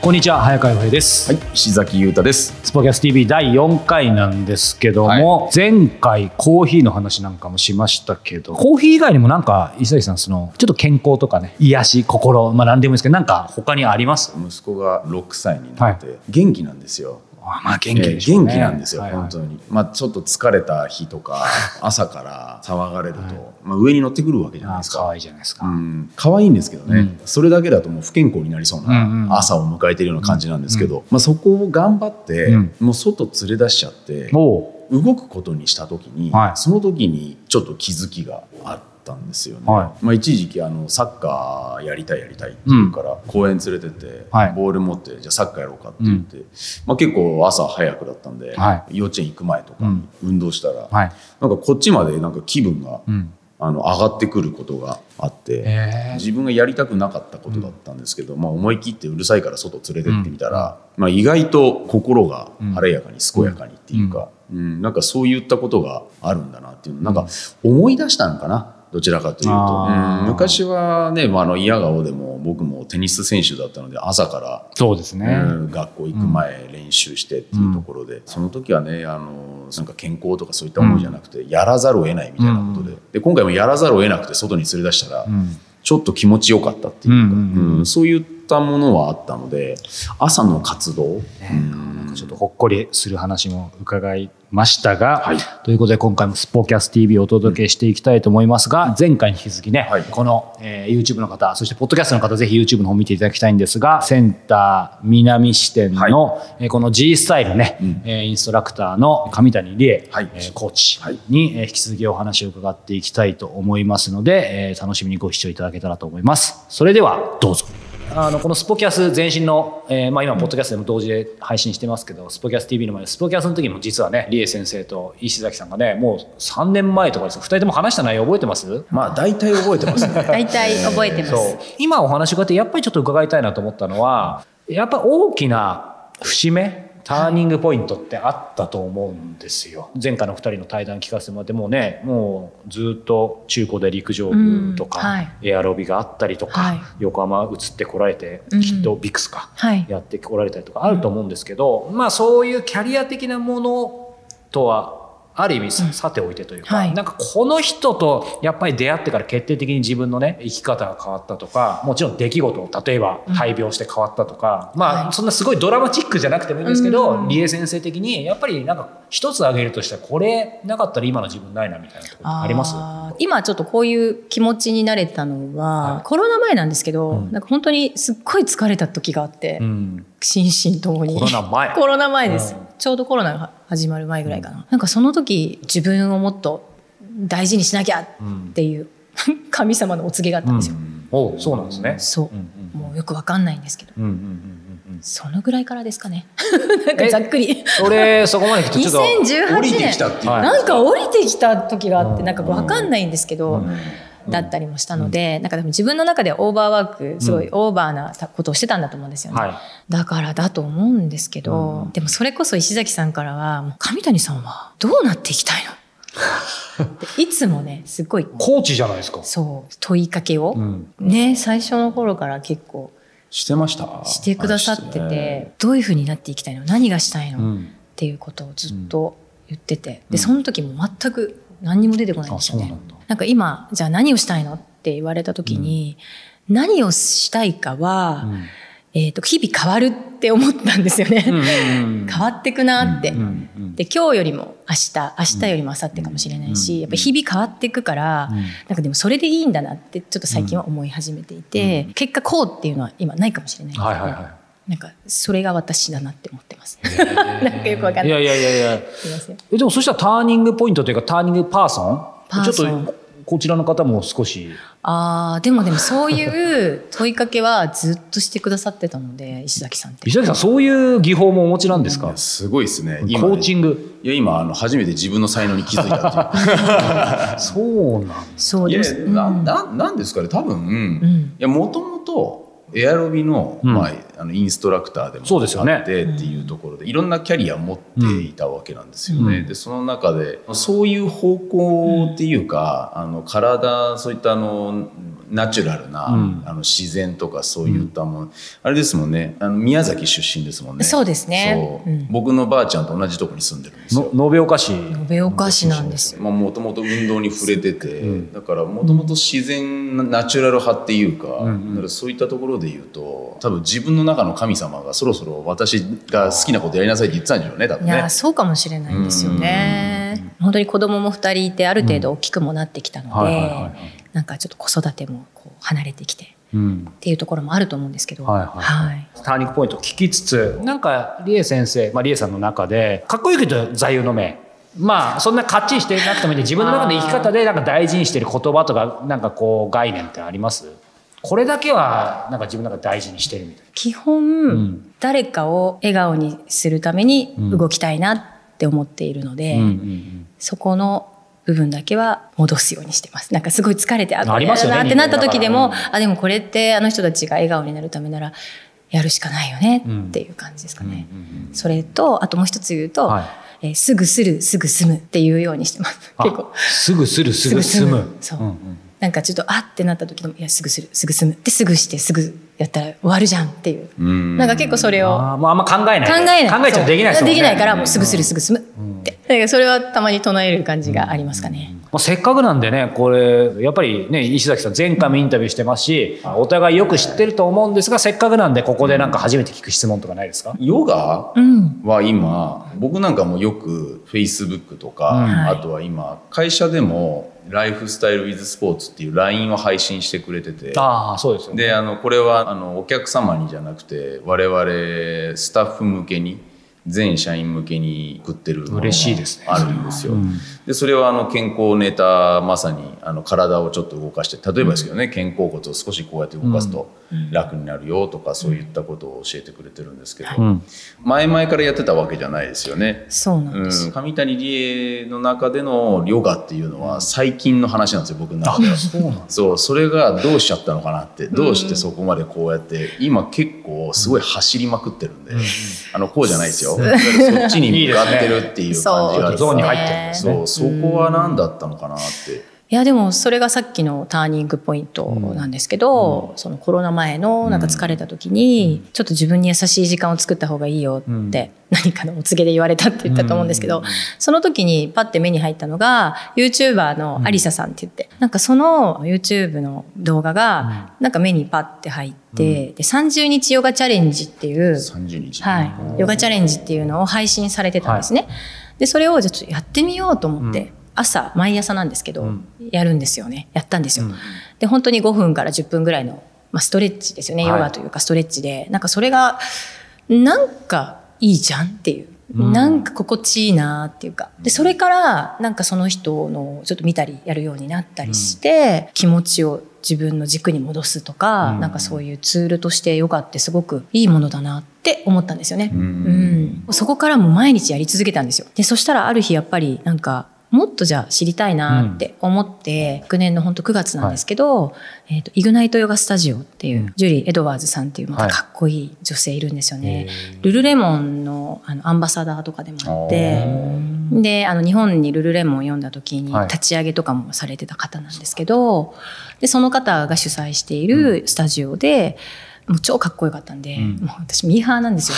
こんにちは、早川洋平です。はい、石崎優太です。スポキャス TV 第4回なんですけども、はい、前回コーヒーの話なんかもしましたけど、コーヒー以外にもなんか石崎さん、そのちょっと健康とかね、癒し、心、何でもいいですけど、なんか他にあります？息子が6歳になって、はい、元気なんですよ。まあ、元気なんですよ、はいはい、本当に、まあ、ちょっと疲れた日とか朝から騒がれると、はい、まあ、上に乗ってくるわけじゃないですか。可愛いじゃないですか。うん、可愛いんですけどね、うん、それだけだともう不健康になりそうな朝を迎えているような感じなんですけど、うんうん、まあ、そこを頑張って、うん、もう外連れ出しちゃって、うん、動くことにした時に、はい、その時にちょっと気づきがあってんですよね。はい、まあ、一時期サッカーやりたいって言うから、うん、公園連れてって、はい、ボール持ってじゃあサッカーやろうかって言って、うん、まあ、結構朝早くだったんで、はい、幼稚園行く前とかに運動したら、うん、はい、なんかこっちまでなんか気分が、うん、上がってくることがあって、自分がやりたくなかったことだったんですけど、うん、まあ、思い切ってうるさいから外連れてってみたら、うん、まあ、意外と心が晴れやかに、健やかにっていうか、うんうん、なんかそういったことがあるんだなっていうの、なんか思い出したのかな、どちらかというと、うん、昔はね、まあ、嫌顔でも僕もテニス選手だったので朝からそうですね、学校行く前、うん、練習してっていうところで、その時はね、なんか健康とかそういったものじゃなくて、うん、やらざるを得ないみたいなことで、うん、で今回もやらざるを得なくて外に連れ出したら、うん、ちょっと気持ちよかったっていうか、うんうんうんうん、そういったものはあったので朝の活動、なんかちょっとほっこりする話も伺いましたが、はい、ということで今回もスポキャス TV をお届けしていきたいと思いますが、前回に引き続きね、はい、この、YouTube の方、そしてポッドキャストの方、ぜひ YouTube の方見ていただきたいんですが、センター南支店の、はい、この G スタイルね、うん、インストラクターの上谷理恵、はい、コーチに、引き続きお話を伺っていきたいと思いますので、楽しみにご視聴いただけたらと思います。それではどうぞ。このスポキャス前身の、まあ、今ポッドキャストでも同時で配信してますけど、スポキャス TV の前、スポキャスの時も実はね、理恵先生と石崎さんがね、もう3年前とかです。2人とも話した内容覚えてます？まあ大体覚えてますね。大体覚えてます。そう、今お話を伺ってやっぱりちょっと伺いたいなと思ったのは、やっぱ大きな節目、ターニングポイントってあったと思うんですよ。前回の2人の対談聞かせてもらって、もうね、もうずっと中古で陸上部とか、うん、はい、エアロビがあったりとか、はい、横浜移ってこられて、うん、きっとビクスか、はい、やってこられたりとかあると思うんですけど、うん、まあそういうキャリア的なものとはある意味さておいてというか、うん、はい、なんかこの人とやっぱり出会ってから決定的に自分のね、生き方が変わったとか、もちろん出来事、例えば大病して変わったとか、うん、まあそんなすごいドラマチックじゃなくてもいいんですけど、うん、理恵先生的にやっぱりなんか一つ挙げるとしたら、これなかったら今の自分ないなみたいなところあります？今ちょっとこういう気持ちになれたのは、はい、コロナ前なんですけど、うん、なんか本当にすっごい疲れた時があって、うん、心身ともにコロナ前です、うん、ちょうどコロナが始まる前ぐらいかな、うん、なんかその時自分をもっと大事にしなきゃっていう、うん、神様のお告げがあったんですよ、うん、お、そうなんですね。そう、うんうん、もうよくわかんないんですけど、うんうんうんうん、そのぐらいからですかね。なんかざっくり俺そこまで来てちょっと降りてきたっていう、はい、なんか降りてきた時があって、なんかわかんないんですけど、うんうんうんだったりもしたので、うん、なんかでも自分の中でオーバーワーク、すごいオーバーなことをしてたんだと思うんですよね、うん、だからだと思うんですけど、うん、でもそれこそ石崎さんからはもう上谷さんはどうなっていきたいのいつもね、すごいコーチじゃないですか。そう、問いかけを、うん、ね、最初の頃から結構してました、してくださってて、どういう風になっていきたいの、何がしたいの、うん、っていうことをずっと言ってて、でその時も全く何にも出てこないんですよね。あ、そうなんだ。なんか今じゃあ何をしたいのって言われた時に、うん、何をしたいかは、うん、日々変わるって思ったんですよね、うん、変わってくなって、うんうん、で今日よりも明日よりも明後日かもしれないし、うん、やっぱ日々変わってくから、うん、なんかでもそれでいいんだなってちょっと最近は思い始めていて、うん、結果こうっていうのは今ないかもしれないですね、はいはいはい、なんかそれが私だなって思ってます、なんかよくわかんない。いやいやいやいや。すいません。でもそしたらターニングポイントというかターニングパーソンちょっとこちらの方も少しでもそういう問いかけはずっとしてくださってたので石崎さんって。石崎さんそういう技法もお持ちなんですか？すごいですね今コーチング。いや今初めて自分の才能に気づいたっていうそうなんそうですね。なんですかね多分もともとエアロビの、インストラクターでもあってっていうところでいろんなキャリアを持っていたわけなんですよね。でその中でそういう方向っていうか体そういったナチュラルな、自然とかそういったもの、あれですもんね宮崎出身ですもんね。そうですねそう、僕のばあちゃんと同じとこに住んでるんですよ。延岡市。延岡市なんですよ。もともと運動に触れてて、だからもともと自然ナチュラル派っていうか、だからそういったところで言うと多分自分の中の神様がそろそろ私が好きなことやりなさいって言ってたんでしょうね多分ね。いやそうかもしれないんですよね、本当に子供も2人いてある程度大きくもなってきたのでなんかちょっと子育てもこう離れてきて、っていうところもあると思うんですけど、ターニングポイント聞きつつなんか理恵先生、理恵さんの中でかっこいいけど座右の銘そんなかっちりしてなくてもいいんで自分の中の生き方でなんか大事にしてる言葉とかなんかこう概念ってあります？これだけはなんか自分の中で大事にしてるみたいな。基本、誰かを笑顔にするために動きたいなって思っているので、そこの部分だけは戻すようにしてます。なんかすごい疲れてありますよねってなった時でも、でもこれってあの人たちが笑顔になるためならやるしかないよねっていう感じですかね。それとあともう一つ言うと、すぐするすぐ済むっていうようにしてます。結構すぐするすぐ済む。そう。なんかちょっとってなった時でもいやすぐするすぐ済むってすぐしてすぐやったら終わるじゃんっていう。なんか結構それをあんま考えない。考えちゃできないですもんね。できないからもうすぐするすぐ済むって。だからそれはたまに唱える感じがありますかね。せっかくなんでねこれやっぱりね石崎さん前回もインタビューしてますしお互いよく知ってると思うんですがせっかくなんでここでなんか初めて聞く質問とかないですか？ヨガは今、僕なんかもよく Facebook とか、あとは今会社でもライフスタイルウィズスポーツっていう LINE を配信してくれててそうですよね。でこれはお客様にじゃなくて我々スタッフ向けに全社員向けに送ってるものがあるんですよ。でそれは健康ネタまさに体をちょっと動かして例えばですけどね肩甲骨を少しこうやって動かすと楽になるよとかそういったことを教えてくれてるんですけど、前々からやってたわけじゃないですよね。そうなんです、上谷理恵の中でのヨガっていうのは最近の話なんですよ僕の中では。それがどうしちゃったのかなってどうしてそこまでこうやって今結構すごい走りまくってるんでこうじゃないですよそっちに向かってるっていう感じがゾーンに入ってるんですね。そこは何だったのかなって。いやでもそれがさっきのターニングポイントなんですけど、そのコロナ前のなんか疲れた時にちょっと自分に優しい時間を作った方がいいよって何かのお告げで言われたって言ったと思うんですけど、その時にパッて目に入ったのが YouTuber のアリサさんって言ってなんかその YouTube の動画がなんか目にパッて入ってで30日ヨガチャレンジっていうヨガチャレンジっていうのを配信されてたんですね。でそれをじゃあちょっとやってみようと思って朝毎朝なんですけど、やるんですよね。やったんですよ、で本当に5分から10分ぐらいの、ストレッチですよね、ヨガというかストレッチでなんかそれがなんかいいじゃんっていう、なんか心地いいなっていうかでそれからなんかその人のちょっと見たりやるようになったりして、気持ちを自分の軸に戻すとか、なんかそういうツールとしてヨガってすごくいいものだなって思ったんですよね。そこからも毎日やり続けたんですよ。でそしたらある日やっぱりなんかもっとじゃあ知りたいなって思って、昨年の本当9月なんですけど、イグナイトヨガスタジオっていうジュリー・エドワーズさんっていうまたかっこいい女性いるんですよね。ルルレモンのアンバサダーとかでもあって、で日本にルルレモンを読んだ時に立ち上げとかもされてた方なんですけど、でその方が主催しているスタジオで、もう超かっこよかったんで、もう私ミーハーなんですよ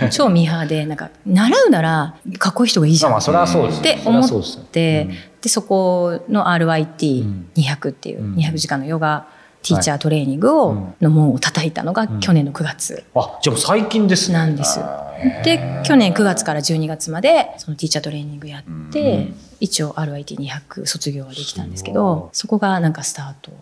まず超ミーハーでなんか習うならかっこいい人がいいじゃんって思ってでそこの RYT200 っていう200時間のヨガティーチャートレーニングの門を叩いたのが去年の9月じゃあ最近ですねなんです。で去年9月から12月までそのティーチャートレーニングやって一応 RYT200 卒業はできたんですけどそこがなんかスタート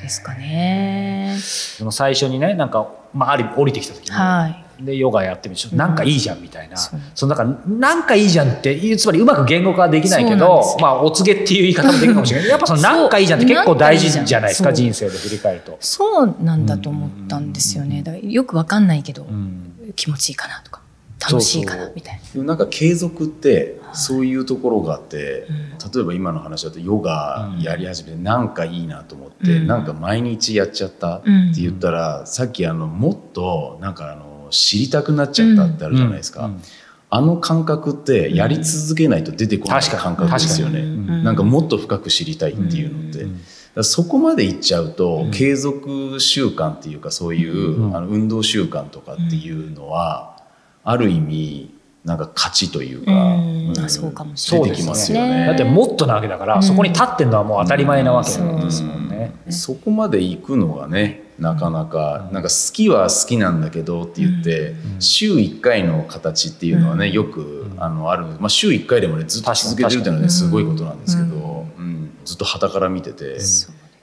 ですかね。その最初にねなんか、降りてきた時に、でヨガやってみてなんかいいじゃんみたいな、そのなんかいいじゃんってつまりうまく言語化はできないけど、まあお告げっていう言い方もできるかもしれない。やっぱそのなんかいいじゃんって結構大事じゃないですか、人生で振り返ると。そうなんだと思ったんですよね。だからよくわかんないけど、うん、気持ちいいかなとか楽しいかなみたいな。そうそう、なんか継続ってそういうところがあって、うん、例えば今の話だとヨガやり始めてなんかいいなと思って、うん、なんか毎日やっちゃったって言ったら、うん、さっきもっとなんか知りたくなっちゃったってあるじゃないですか、うんうん、あの感覚ってやり続けないと出てこない感覚ですよね、うん、なんかもっと深く知りたいっていうのって、うんうんうん、そこまでいっちゃうと、うん、継続習慣っていうかそういう、うん、運動習慣とかっていうのは、うん、ある意味なんか価値というか、うん、そうかもしれないですよね。だってもっとなわけだから、うん、そこに立ってるのはもう当たり前なわけですもんね、うん、そこまで行くのがねなかなか、なんか好きは好きなんだけどって言って、うん、週1回の形っていうのはね、うん、よくあるので、まあ、週1回でもねずっと続けてるっていうのはねすごいことなんですけど、うんうん、ずっと傍から見てて、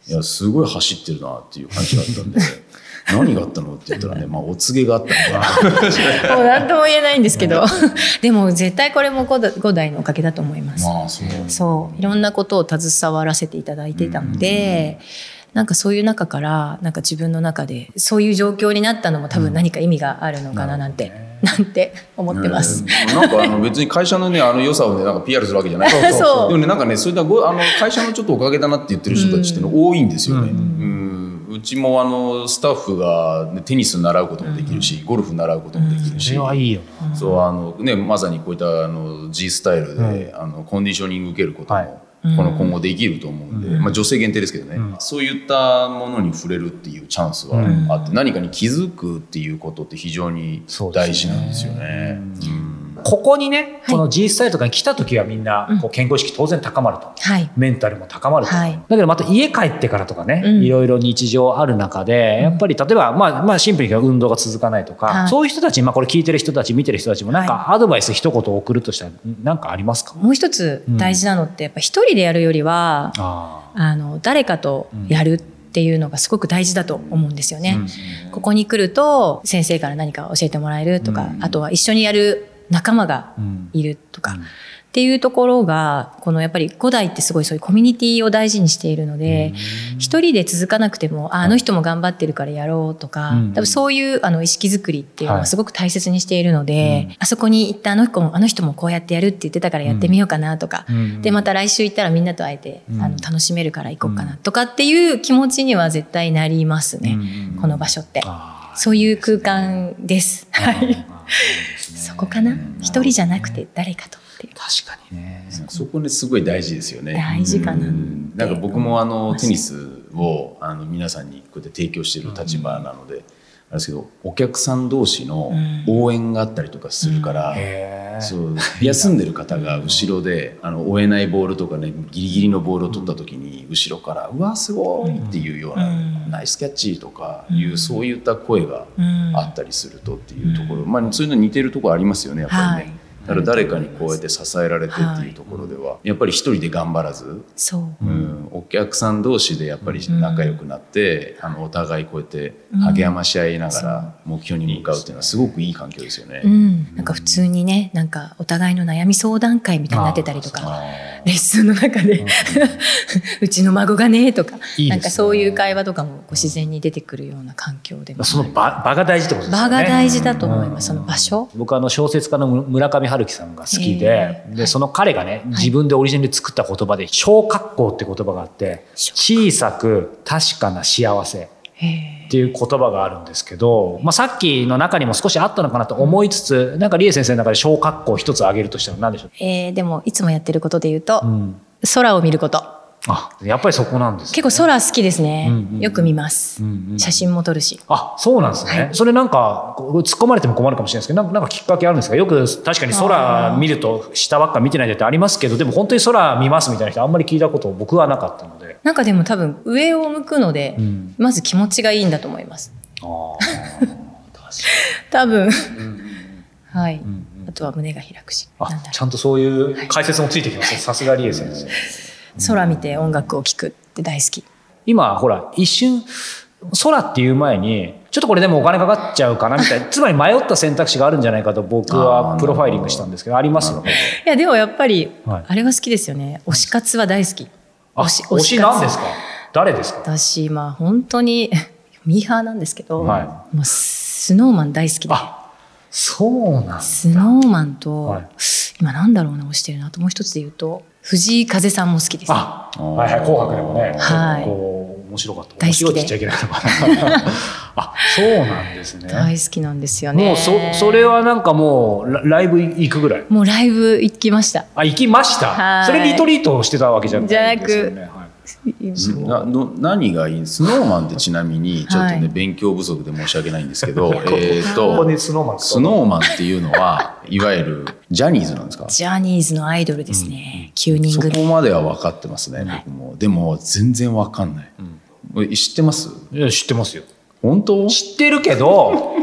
いやすごい走ってるなっていう感じだったんで何があったのって言ったらね、まあ、お告げがあったのかなもう何とも言えないんですけど、うん、でも絶対これも5代のおかげだと思います、まあ、そういろんなことを携わらせていただいてたので、うんうん、なんかそういう中からなんか自分の中でそういう状況になったのも多分何か意味があるのかななんて、うん、なんて思ってます、なんか別に会社のね良さをねなんか PR するわけじゃないそうでもねなんかねそれだ会社のちょっとおかげだなって言ってる人たちっての多いんですよね、うんうん、うちもスタッフが、ね、テニス習うこともできるし、うん、ゴルフ習うこともできるし、うん、それはいいよな。そうね、まさにこういったG スタイルで、うん、コンディショニング受けることも、はい、この今後できると思うんで、まあ、女性限定ですけどね、うん、そういったものに触れるっていうチャンスはあって、何かに気づくっていうことって非常に大事なんですよね、うん、ここにね、はい、この G スタイルとかに来た時はみんなこう健康意識当然高まると、うん、メンタルも高まると、はい、だけどまた家帰ってからとかね、うん、いろいろ日常ある中でやっぱり例えば、まあシンプルに運動が続かないとか、はい、そういう人たち、まあ、これ聞いてる人たち見てる人たちもなんかアドバイス一言送るとしたら何かありますか？もう一つ大事なのってやっぱ一人でやるよりは誰かとやるっていうのがすごく大事だと思うんですよね、うん、ここに来ると先生から何か教えてもらえるとか、うん、あとは一緒にやる仲間がいるとか、うん、っていうところがこのやっぱり5代ってすごいそういうコミュニティを大事にしているので、うん、一人で続かなくても あの人も頑張ってるからやろうとか、うん、多分そういう意識づくりっていうのはすごく大切にしているので、はい、あそこに行ったあの人もこうやってやるって言ってたからやってみようかなとか、うん、でまた来週行ったらみんなと会えて、うん、楽しめるから行こうかなとかっていう気持ちには絶対なりますね、うん、この場所ってそういう空間です、はい、そこかな、一人じゃなくて誰かと。確かにね、そこねすごい大事ですよね。大事かな。なんか僕もテニスを皆さんにこうやって提供している立場なので、うん、あれですけどお客さん同士の応援があったりとかするから、うん、そう休んでる方が後ろで追えないボールとかねギリギリのボールを取った時に後ろからうわすごいっていうような、うん、ナイスキャッチとかいう、うん、そういった声があったりするとっていうところ、まあ、そういうの似てるところありますよねやっぱりね、はい、だから誰かにこうやって支えられてっていうところではやっぱり一人で頑張らず、そう、うん、お客さん同士でやっぱり仲良くなって、うん、お互いこうやって励まし合いながら目標に向かうっていうのはすごくいい環境ですよね、うん、なんか普通にねなんかお互いの悩み相談会みたいになってたりとかレッスンの中で、うん、うちの孫がねとかいいですね、なんかそういう会話とかも自然に出てくるような環境でも、その 場が大事ってことですよね。場が大事だと思います、うん、その場所。僕小説家の村上春樹さんが好き でその彼がね、はい、自分でオリジナルで作った言葉で小確幸って言葉があって、小さく確かな幸せっていう言葉があるんですけど、まあ、さっきの中にも少しあったのかなと思いつつ、なんか理恵先生の中で小確幸一つ挙げるとしたら何でしょう？でもいつもやってることで言うと、うん、空を見ること。あ、やっぱりそこなんですね。結構空好きですね、うんうん、よく見ます、うんうん、写真も撮るし。あ、そうなんですね、はい、それなんか突っ込まれても困るかもしれないですけど、なんかきっかけあるんですか？よく確かに空見ると下ばっか見てないってありますけど、でも本当に空見ますみたいな人あんまり聞いたこと僕はなかったので、なんかでも多分上を向くので、うん、まず気持ちがいいんだと思います。あ確かに多分、うん、はい、うんうん、あとは胸が開くし。あ、ちゃんとそういう解説もついてきますね、はい、さすが理恵先生空見て音楽を聴くって大好き。今ほら一瞬空っていう前にちょっとこれでもお金かかっちゃうかなみたいな、つまり迷った選択肢があるんじゃないかと僕はプロファイリングしたんですけど、ありますよね。いやでもやっぱりあれが好きですよね、推し活は大好き。推し何ですか？誰ですか？私、まあ、本当にミーハーなんですけど、はい、もうスノーマン大好きで。あ、そうなんだ。スノーマンと、はい、今なんだろうな、推してるなと。もう一つで言うと藤井風さんも好きです。あ、はいはい、紅白でもね、はい、こう面白かった。大好きで。面白いって言っちゃいけないのかな。あ、そうなんですね。大好きなんですよね。もうそれはなんかもうライブ行くぐらい。もうライブ行きました。あ、行きました。はい、それリトリートしてたわけじゃないんですよね。じゃなく、はい、何がいいんですか？スノーマンってちなみにちょっとね、はい、勉強不足で申し訳ないんですけど、スノーマンっていうのはいわゆるジャニーズなんですか？ジャニーズのアイドルですね、9人組。そこまでは分かってますね、はい、僕も。でも全然分かんない、うん、知ってます？いや、知ってますよ。本当？知ってるけど、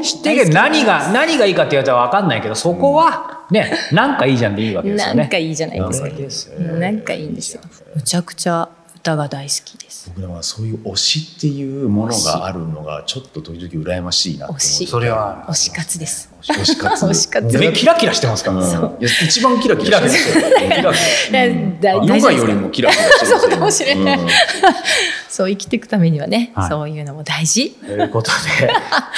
何がいいかって言われたら分かんないけど、そこはね、うん、なんかいいじゃんでいいわけですよね。なんかいいじゃないですか。なんかいいんですよ。むちゃくちゃ歌が大好きです。僕らはそういう推しっていうものがあるのがちょっと時々羨ましいなと思って。それは推し活です。推し活目キラキラしてますから、ね、いや一番キラキラしてますよ。ヨガよりもキラキラしてます。そうかもしれない、うん、そう生きていくためにはね、はい、そういうのも大事ということで、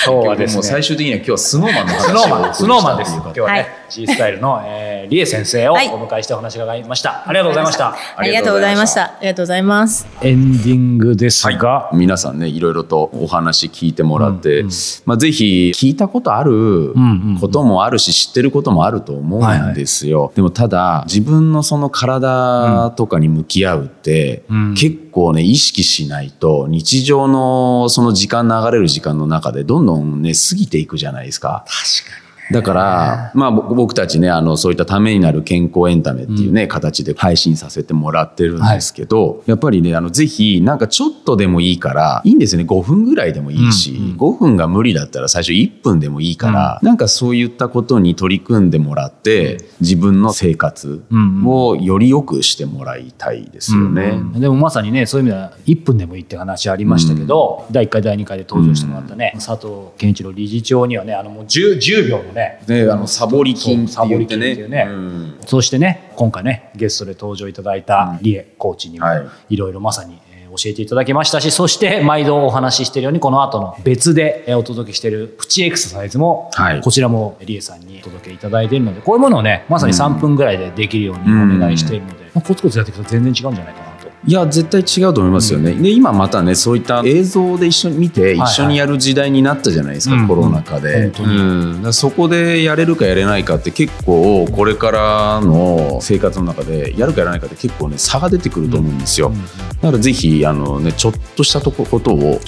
今日はですね、もう最終的には今日はスノーマンの話をスノーマンです。今日はね、はい、G スタイルの、リエ先生をお迎えしてお話が伺いました、はい、ありがとうございました。ありがとうございました。ありがとうございます。エンディングですが、はい、皆さんね、いろいろとお話聞いてもらって、うんうん、まあ、ぜひ聞いたことあることもあるし、知ってることもあると思うんですよ、はいはい、でもただ自分のその体とかに向き合うって、うん、結構ね意識しないと日常のその時間、流れる時間の中でどんどんね過ぎていくじゃないですか。確かに。だから、まあ、僕たちね、そういったためになる健康エンタメっていうね、うん、形で配信させてもらってるんですけど、はい、やっぱりね、ぜひなんかちょっとでもいいからいいんですよね。5分ぐらいでもいいし、うんうん、5分が無理だったら最初1分でもいいから、うん、なんかそういったことに取り組んでもらって、うん、自分の生活をより良くしてもらいたいですよね、うんうん、でもまさにね、そういう意味では1分でもいいって話ありましたけど、うん、第1回第2回で登場してもらったね、うん、佐藤健一郎理事長にはね、もう 10秒のね、サボり筋って言ってね、うん、そしてね、今回ねゲストで登場いただいたリエコーチにもいろいろまさに教えていただきましたし、そして毎度お話ししているようにこの後の別でお届けしているプチエクササイズも、はい、こちらもリエさんにお届けいただいているので、こういうものをねまさに3分ぐらいでできるようにお願いしているので、まあ、コツコツやっていくと全然違うんじゃないかな。いや絶対違うと思いますよね、うん、で今またねそういった映像で一緒に見て、はいはい、一緒にやる時代になったじゃないですか、うん、コロナ禍で、うん、だそこでやれるかやれないかって結構これからの生活の中でやるかやらないかって結構ね差が出てくると思うんですよ、うんうん、だからぜひね、ちょっとしたことを、ね、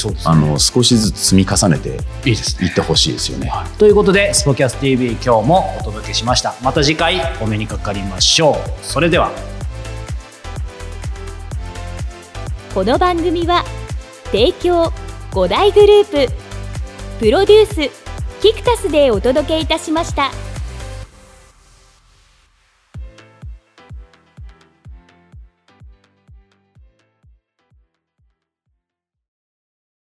少しずつ積み重ねていってほしいですよね、はい、ということでスポキャス TV 今日もお届けしました。また次回お目にかかりましょう。それでは。この番組は提供5大グループプロデュースキクタスでお届けいたしました。